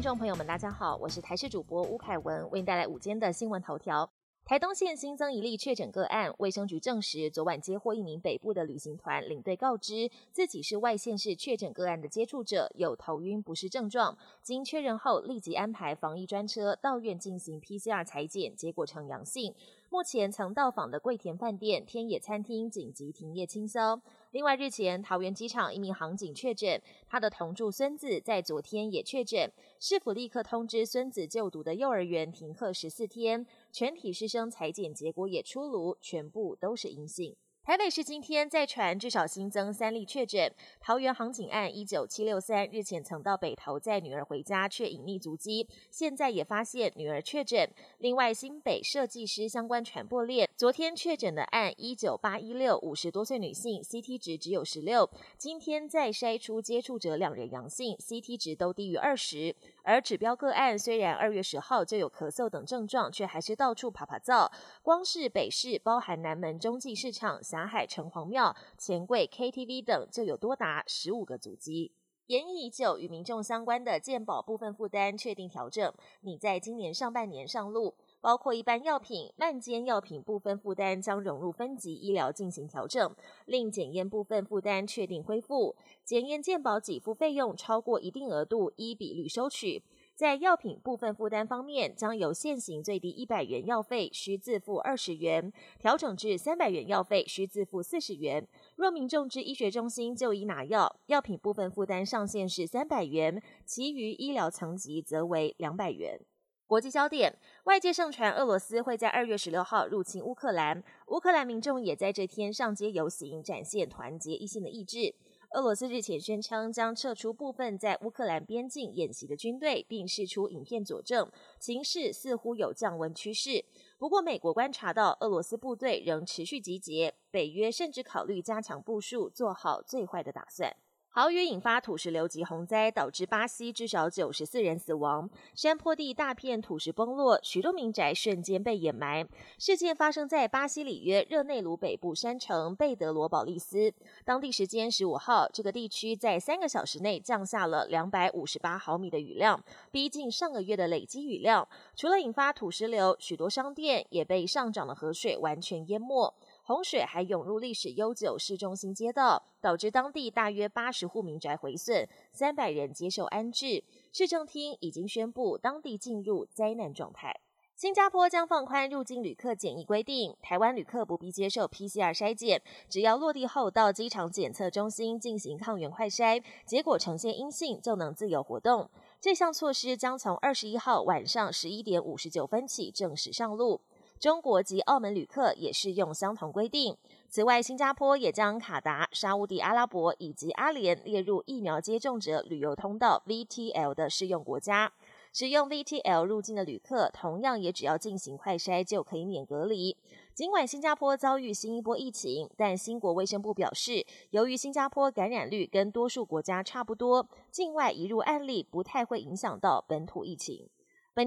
听众朋友们，大家好，我是台视主播吴凯文，为您带来午间的新闻头条。台东县新增一例确诊个案，卫生局证实，昨晚接获一名北部的旅行团领队告知，自己是外县市确诊个案的接触者，有头晕不适症状，经确认后立即安排防疫专车到院进行 PCR 采检，结果呈阳性。目前曾到访的桂田饭店、天野餐厅紧急停业清消。另外，日前桃园机场一名航警确诊，他的同住孙子在昨天也确诊，市府立刻通知孙子就读的幼儿园停课14天。全体师生采检结果也出炉，全部都是阴性。台北市今天再传至少新增3例确诊，桃园航警案19763日前曾到北投载女儿回家，却隐匿足迹，现在也发现女儿确诊。另外，新北设计师相关传播链昨天确诊的案1981650多岁女性 ，CT 值只有16，今天再筛出接触者2人阳性 ，CT 值都低于20。而指标个案虽然2月10号就有咳嗽等症状，却还是到处爬爬灶。光是北市包含南门中继市场、霞海城隍庙、钱柜 KTV 等，就有多达15个足迹。研议已久与民众相关的健保部分负担确定调整，拟在今年上半年上路。包括一般药品、慢煎药品部分负担将融入分级医疗进行调整，另检验部分负担确定恢复，检验健保给付费用超过一定额度依比率收取。在药品部分负担方面，将由现行最低100元药费需自付20元，调整至300元药费需自付40元。若民众至医学中心就医拿药，药品部分负担上限是300元，其余医疗层级则为200元。国际焦点，外界盛传俄罗斯会在2月16号入侵乌克兰，乌克兰民众也在这天上街游行，展现团结一心的意志。俄罗斯日前宣称将撤出部分在乌克兰边境演习的军队，并释出影片佐证，情势似乎有降温趋势。不过，美国观察到俄罗斯部队仍持续集结，北约甚至考虑加强部署，做好最坏的打算。豪雨引发土石流及洪灾，导致巴西至少94人死亡，山坡地大片土石崩落，许多民宅瞬间被掩埋。事件发生在巴西里约热内卢北部山城贝德罗保利斯，当地时间15号，这个地区在3个小时内降下了258毫米的雨量，逼近上个月的累积雨量。除了引发土石流，许多商店也被上涨的河水完全淹没。洪水还涌入历史悠久市中心街道，导致当地大约80户民宅毁损，300人接受安置。市政厅已经宣布当地进入灾难状态。新加坡将放宽入境旅客检疫规定，台湾旅客不必接受 PCR 筛检，只要落地后到机场检测中心进行抗原快筛，结果呈现阴性就能自由活动。这项措施将从21号晚上11点59分起正式上路。中国及澳门旅客也适用相同规定。此外，新加坡也将卡达、沙乌地阿拉伯以及阿联列入疫苗接种者旅游通道 VTL 的适用国家。使用 VTL 入境的旅客，同样也只要进行快筛就可以免隔离。尽管新加坡遭遇新一波疫情，但新国卫生部表示，由于新加坡感染率跟多数国家差不多，境外移入案例不太会影响到本土疫情。本